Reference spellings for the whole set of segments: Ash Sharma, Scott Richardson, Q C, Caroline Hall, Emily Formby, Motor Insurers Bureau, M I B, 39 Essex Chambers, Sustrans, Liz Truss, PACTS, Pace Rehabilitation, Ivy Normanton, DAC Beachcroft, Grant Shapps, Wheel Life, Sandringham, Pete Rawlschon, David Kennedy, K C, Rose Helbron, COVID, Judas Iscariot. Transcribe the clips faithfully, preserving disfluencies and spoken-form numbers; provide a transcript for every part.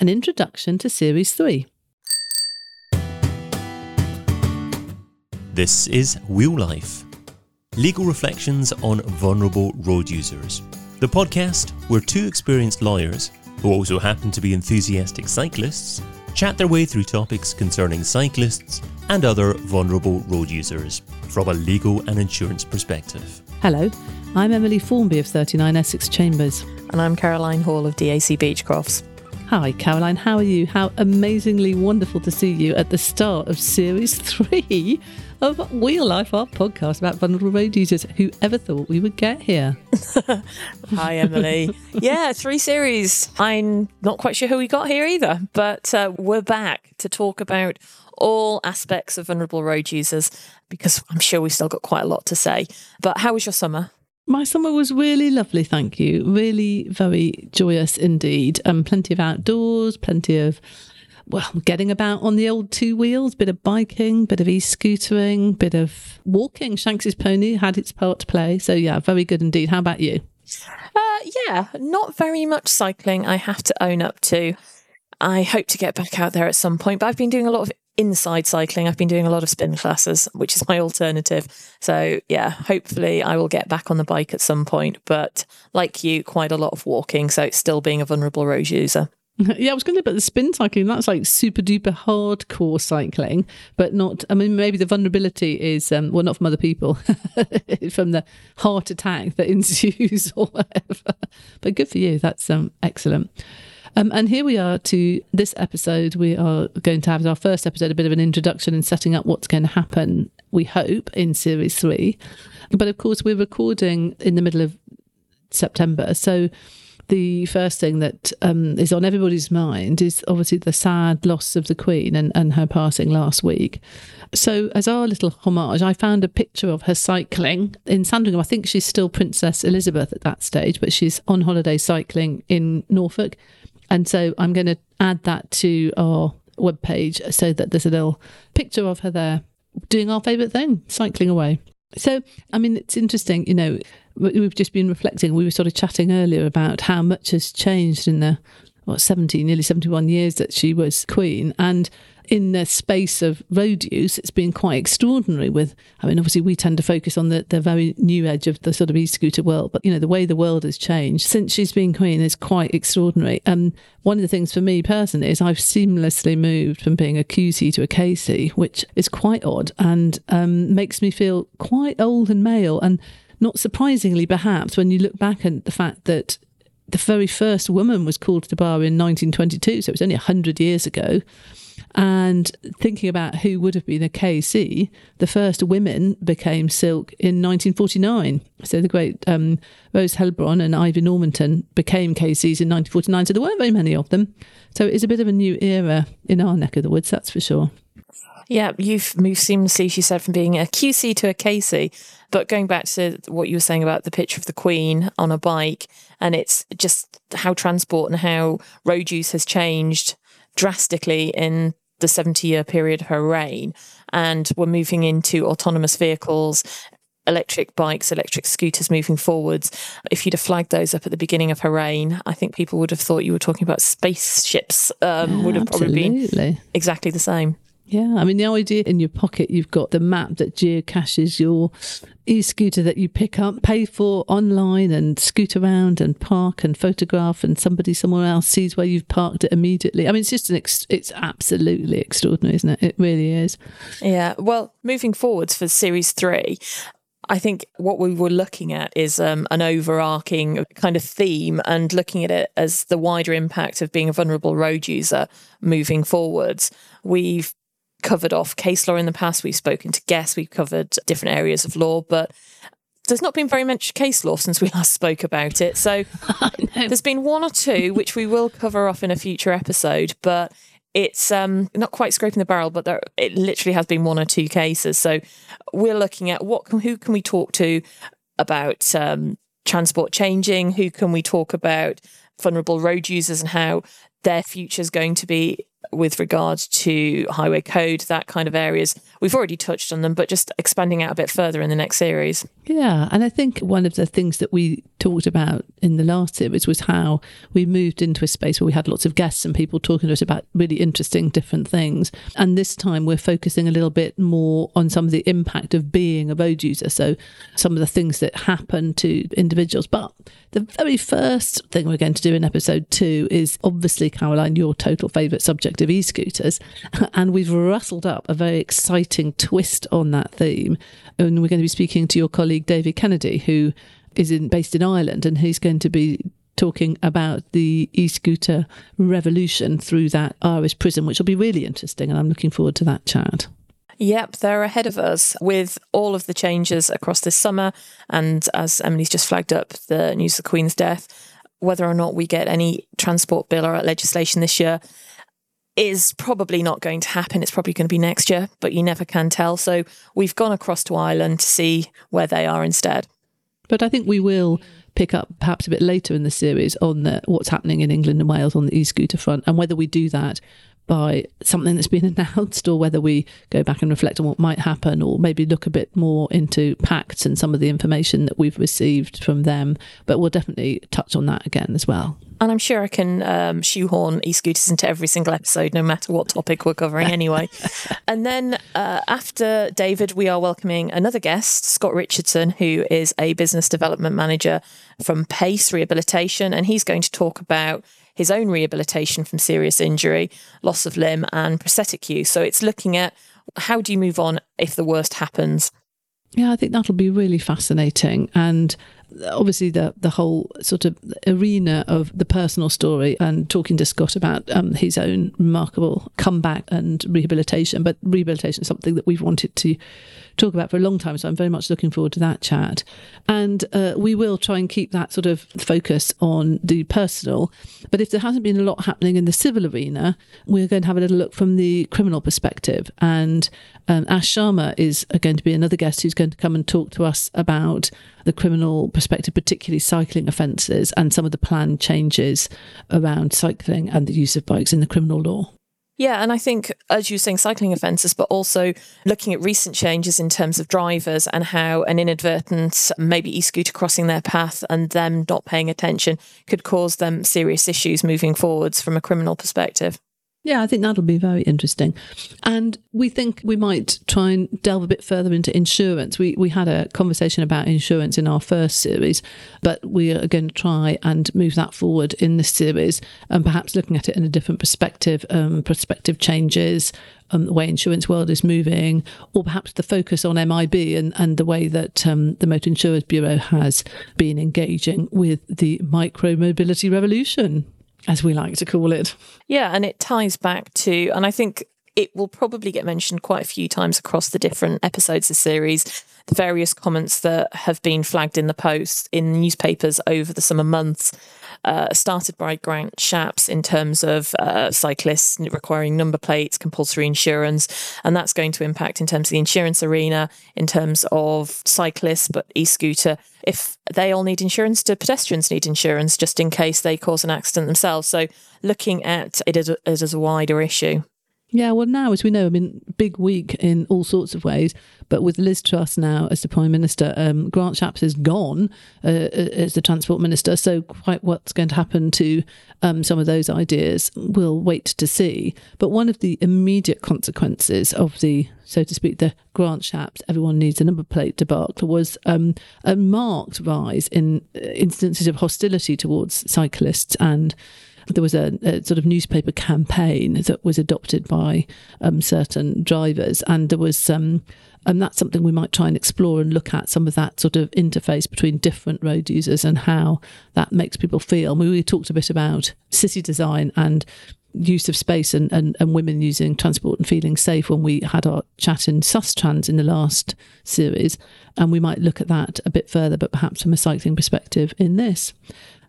an introduction to Series three. This is Wheel Life, legal reflections on vulnerable road users. The podcast where two experienced lawyers, who also happen to be enthusiastic cyclists, chat their way through topics concerning cyclists and other vulnerable road users from a legal and insurance perspective. Hello, I'm Emily Formby of thirty-nine Essex Chambers. And I'm Caroline Hall of D A C Beachcroft. Hi Caroline, how are you? How amazingly wonderful to see you at the start of Series three of Wheel Life, our podcast about vulnerable road users. Who ever thought we would get here? Hi Emily. Yeah, three series. I'm not quite sure who we got here either, but uh, we're back to talk about all aspects of vulnerable road users because I'm sure we've still got quite a lot to say. But how was your summer? My summer was really lovely, thank you. Really very joyous indeed. Um, plenty of outdoors, plenty of, well, getting about on the old two wheels, bit of biking, bit of e-scootering, bit of walking. Shanks's pony had its part to play. So yeah, very good indeed. How about you? Uh, yeah, not very much cycling, I have to own up to. I hope to get back out there at some point, but I've been doing a lot of inside cycling. I've been doing a lot of spin classes, which is my alternative. So yeah, hopefully I will get back on the bike at some point. But like you, quite a lot of walking. So it's still being a vulnerable road user. Yeah, I was going to talk about the spin cycling. That's like super duper hardcore cycling, but not, I mean, maybe the vulnerability is, um, well, not from other people, from the heart attack that ensues or whatever. But good for you. That's um, excellent. Um, and here we are to this episode. We are going to have, as our first episode, a bit of an introduction and setting up what's going to happen, we hope, in Series three. But of course, we're recording in the middle of September. So the first thing that um, is on everybody's mind is obviously the sad loss of the Queen and, and her passing last week. So as our little homage, I found a picture of her cycling in Sandringham. I think she's still Princess Elizabeth at that stage, but she's on holiday cycling in Norfolk. And so I'm going to add that to our webpage so that there's a little picture of her there doing our favourite thing, cycling away. So, I mean, it's interesting, you know, we've just been reflecting. We were sort of chatting earlier about how much has changed in the, what, seventy, nearly seventy-one years that she was Queen. And in the space of road use, it's been quite extraordinary with, I mean, obviously we tend to focus on the, the very new edge of the sort of e-scooter world, but, you know, the way the world has changed since she's been Queen is quite extraordinary. And um, one of the things for me personally is I've seamlessly moved from being a Q C to a K C, which is quite odd and um, makes me feel quite old and male. And not surprisingly, perhaps, when you look back at the fact that the very first woman was called to the bar in nineteen twenty-two, so it was only one hundred years ago. And thinking about who would have been a K C, the first women became silk in nineteen forty-nine. So the great um, Rose Helbron and Ivy Normanton became K Cs in nineteen forty-nine. So there weren't very many of them. So it's a bit of a new era in our neck of the woods, that's for sure. Yeah, you've moved seamlessly, she said, from being a Q C to a K C. But going back to what you were saying about the picture of the Queen on a bike, and it's just how transport and how road use has changed drastically in the seventy-year period of her reign. And we're moving into autonomous vehicles, electric bikes, electric scooters moving forwards. If you'd have flagged those up at the beginning of her reign, I think people would have thought you were talking about spaceships. Um, yeah, would have absolutely. Probably been exactly the same. Yeah, I mean, the idea in your pocket, you've got the map that geocaches your e-scooter that you pick up, pay for online and scoot around and park and photograph, and somebody somewhere else sees where you've parked it immediately. I mean, it's just an ex- it's absolutely extraordinary, isn't it? It really is. Yeah, well, moving forwards for Series three, I think what we were looking at is um, an overarching kind of theme and looking at it as the wider impact of being a vulnerable road user moving forwards. We've covered off case law in the past, we've spoken to guests, we've covered different areas of law, but there's not been very much case law since we last spoke about it. So there's been one or two, which we will cover off in a future episode, but it's um, not quite scraping the barrel, but there, it literally has been one or two cases. So we're looking at what can, who can we talk to about um, transport changing, who can we talk about vulnerable road users and how their future is going to be with regards to highway code, that kind of areas. We've already touched on them, but just expanding out a bit further in the next series. Yeah, and I think one of the things that we talked about in the last series was how we moved into a space where we had lots of guests and people talking to us about really interesting different things. And this time we're focusing a little bit more on some of the impact of being a road user, so some of the things that happen to individuals. But the very first thing we're going to do in episode two is obviously, Caroline, your total favourite subject of e-scooters, and we've rustled up a very exciting twist on that theme, and we're going to be speaking to your colleague David Kennedy, who is in, based in Ireland, and he's going to be talking about the e-scooter revolution through that Irish prism, which will be really interesting, and I'm looking forward to that chat. Yep, they're ahead of us with all of the changes across this summer, and as Emily's just flagged up, the news of the Queen's death, whether or not we get any transport bill or legislation this year is probably not going to happen. It's probably going to be next year, but you never can tell. So we've gone across to Ireland to see where they are instead. But I think we will pick up perhaps a bit later in the series on the, what's happening in England and Wales on the e-scooter front, and whether we do that by something that's been announced or whether we go back and reflect on what might happen, or maybe look a bit more into PACTS and some of the information that we've received from them. But we'll definitely touch on that again as well. And I'm sure I can um, shoehorn e-scooters into every single episode, no matter what topic we're covering anyway. And then uh, after David, we are welcoming another guest, Scott Richardson, who is a business development manager from Pace Rehabilitation. And he's going to talk about his own rehabilitation from serious injury, loss of limb and prosthetic use. So it's looking at how do you move on if the worst happens? Yeah, I think that'll be really fascinating. And obviously the the whole sort of arena of the personal story, and talking to Scott about um, his own remarkable comeback and rehabilitation. But rehabilitation is something that we've wanted to talk about for a long time, so I'm very much looking forward to that chat. And uh, we will try and keep that sort of focus on the personal, but if there hasn't been a lot happening in the civil arena, we're going to have a little look from the criminal perspective. And um, Ash Sharma is going to be another guest who's going to come and talk to us about the criminal perspective, particularly cycling offences and some of the planned changes around cycling and the use of bikes in the criminal law. Yeah, and I think, as you're saying, cycling offences, but also looking at recent changes in terms of drivers and how an inadvertent, maybe e-scooter crossing their path and them not paying attention could cause them serious issues moving forwards from a criminal perspective. Yeah, I think that'll be very interesting. And we think we might try and delve a bit further into insurance. We we had a conversation about insurance in our first series, but we are going to try and move that forward in this series, and perhaps looking at it in a different perspective, um, perspective changes, um, the way insurance world is moving, or perhaps the focus on M I B and, and the way that um, the Motor Insurers Bureau has been engaging with the micro-mobility revolution, as we like to call it. Yeah, and it ties back to, and I think it will probably get mentioned quite a few times across the different episodes of the series, the various comments that have been flagged in the posts, in the newspapers over the summer months, uh, started by Grant Shapps in terms of uh, cyclists requiring number plates, compulsory insurance, and that's going to impact in terms of the insurance arena, in terms of cyclists, but e-scooter. If they all need insurance, do pedestrians need insurance just in case they cause an accident themselves? So looking at it as a, as a wider issue. Yeah, well, now, as we know, I mean, big week in all sorts of ways. But with Liz Truss now as the Prime Minister, um, Grant Shapps is gone uh, as the Transport Minister. So quite what's going to happen to um, some of those ideas, we'll wait to see. But one of the immediate consequences of the, so to speak, the Grant Shapps, everyone needs a number plate debacle was um, a marked rise in instances of hostility towards cyclists. And there was a, a sort of newspaper campaign that was adopted by um, certain drivers, and there was um, and that's something we might try and explore and look at, some of that sort of interface between different road users and how that makes people feel. We really talked a bit about city design and use of space and, and, and women using transport and feeling safe when we had our chat in Sustrans in the last series, and we might look at that a bit further, but perhaps from a cycling perspective in this.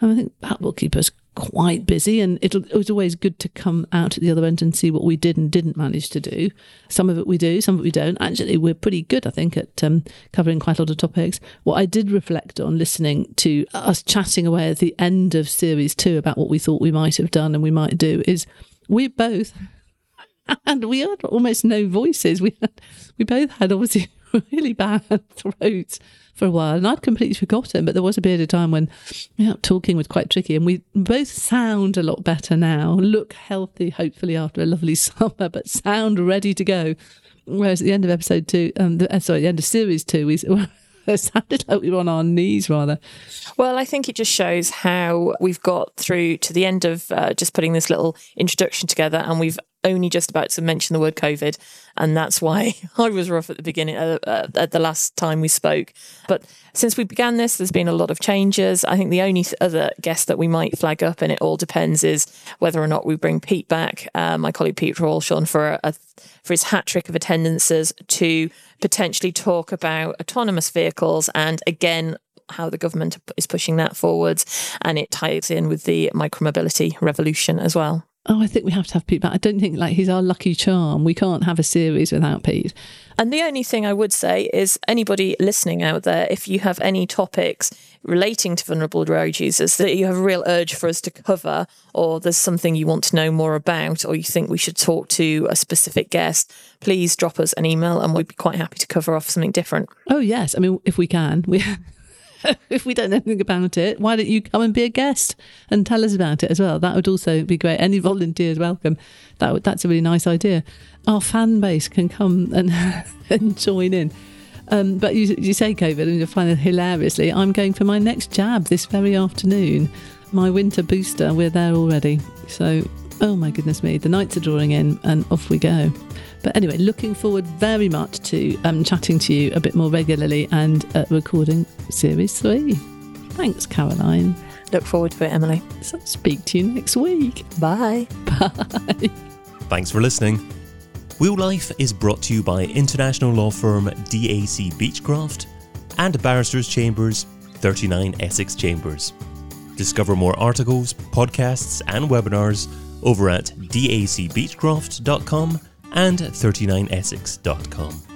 And I think that will keep us quite busy, and it'll, it was always good to come out at the other end and see what we did and didn't manage to do. Some of it we do, some of it we don't. Actually, we're pretty good, I think, at um, covering quite a lot of topics. What I did reflect on listening to us chatting away at the end of series two about what we thought we might have done and we might do is we both and we had almost no voices. We had, we both had obviously really bad throats for a while, and I'd completely forgotten, but there was a period of time when, you know, talking was quite tricky, and we both sound a lot better now, look healthy hopefully after a lovely summer, but sound ready to go. Whereas at the end of episode two, um, the, uh, sorry, the end of series two, we sounded like we were on our knees rather. Well, I think it just shows how we've got through to the end of uh, just putting this little introduction together, and we've only just about to mention the word COVID, and that's why I was rough at the beginning, uh, uh, at the last time we spoke. But since we began this, there's been a lot of changes. I think the only th- other guest that we might flag up, and it all depends, is whether or not we bring Pete back, uh, my colleague Pete Rawlschon, for a, a, for his hat trick of attendances, to potentially talk about autonomous vehicles, and again how the government is pushing that forwards, and it ties in with the micromobility revolution as well. Oh, I think we have to have Pete back. I don't think, like, he's our lucky charm. We can't have a series without Pete. And the only thing I would say is, anybody listening out there, if you have any topics relating to vulnerable road users that you have a real urge for us to cover, or there's something you want to know more about, or you think we should talk to a specific guest, please drop us an email and we'd be quite happy to cover off something different. Oh, yes. I mean, if we can. We If we don't know anything about it, why don't you come and be a guest and tell us about it as well? That would also be great. Any volunteers welcome. That would, that's a really nice idea. Our fan base can come and, and join in. Um, but you, you say COVID, and you'll find it hilariously. I'm going for my next jab this very afternoon. My winter booster, we're there already. So, oh my goodness me, the nights are drawing in and off we go. But anyway, looking forward very much to um, chatting to you a bit more regularly and uh, recording series three. Thanks, Caroline. Look forward to it, Emily. So I'll speak to you next week. Bye. Bye. Thanks for listening. Wheel Life is brought to you by international law firm D A C Beachcroft and Barristers Chambers, thirty-nine Essex Chambers. Discover more articles, podcasts and webinars over at dac beachcroft dot com and thirty-nine essex dot com.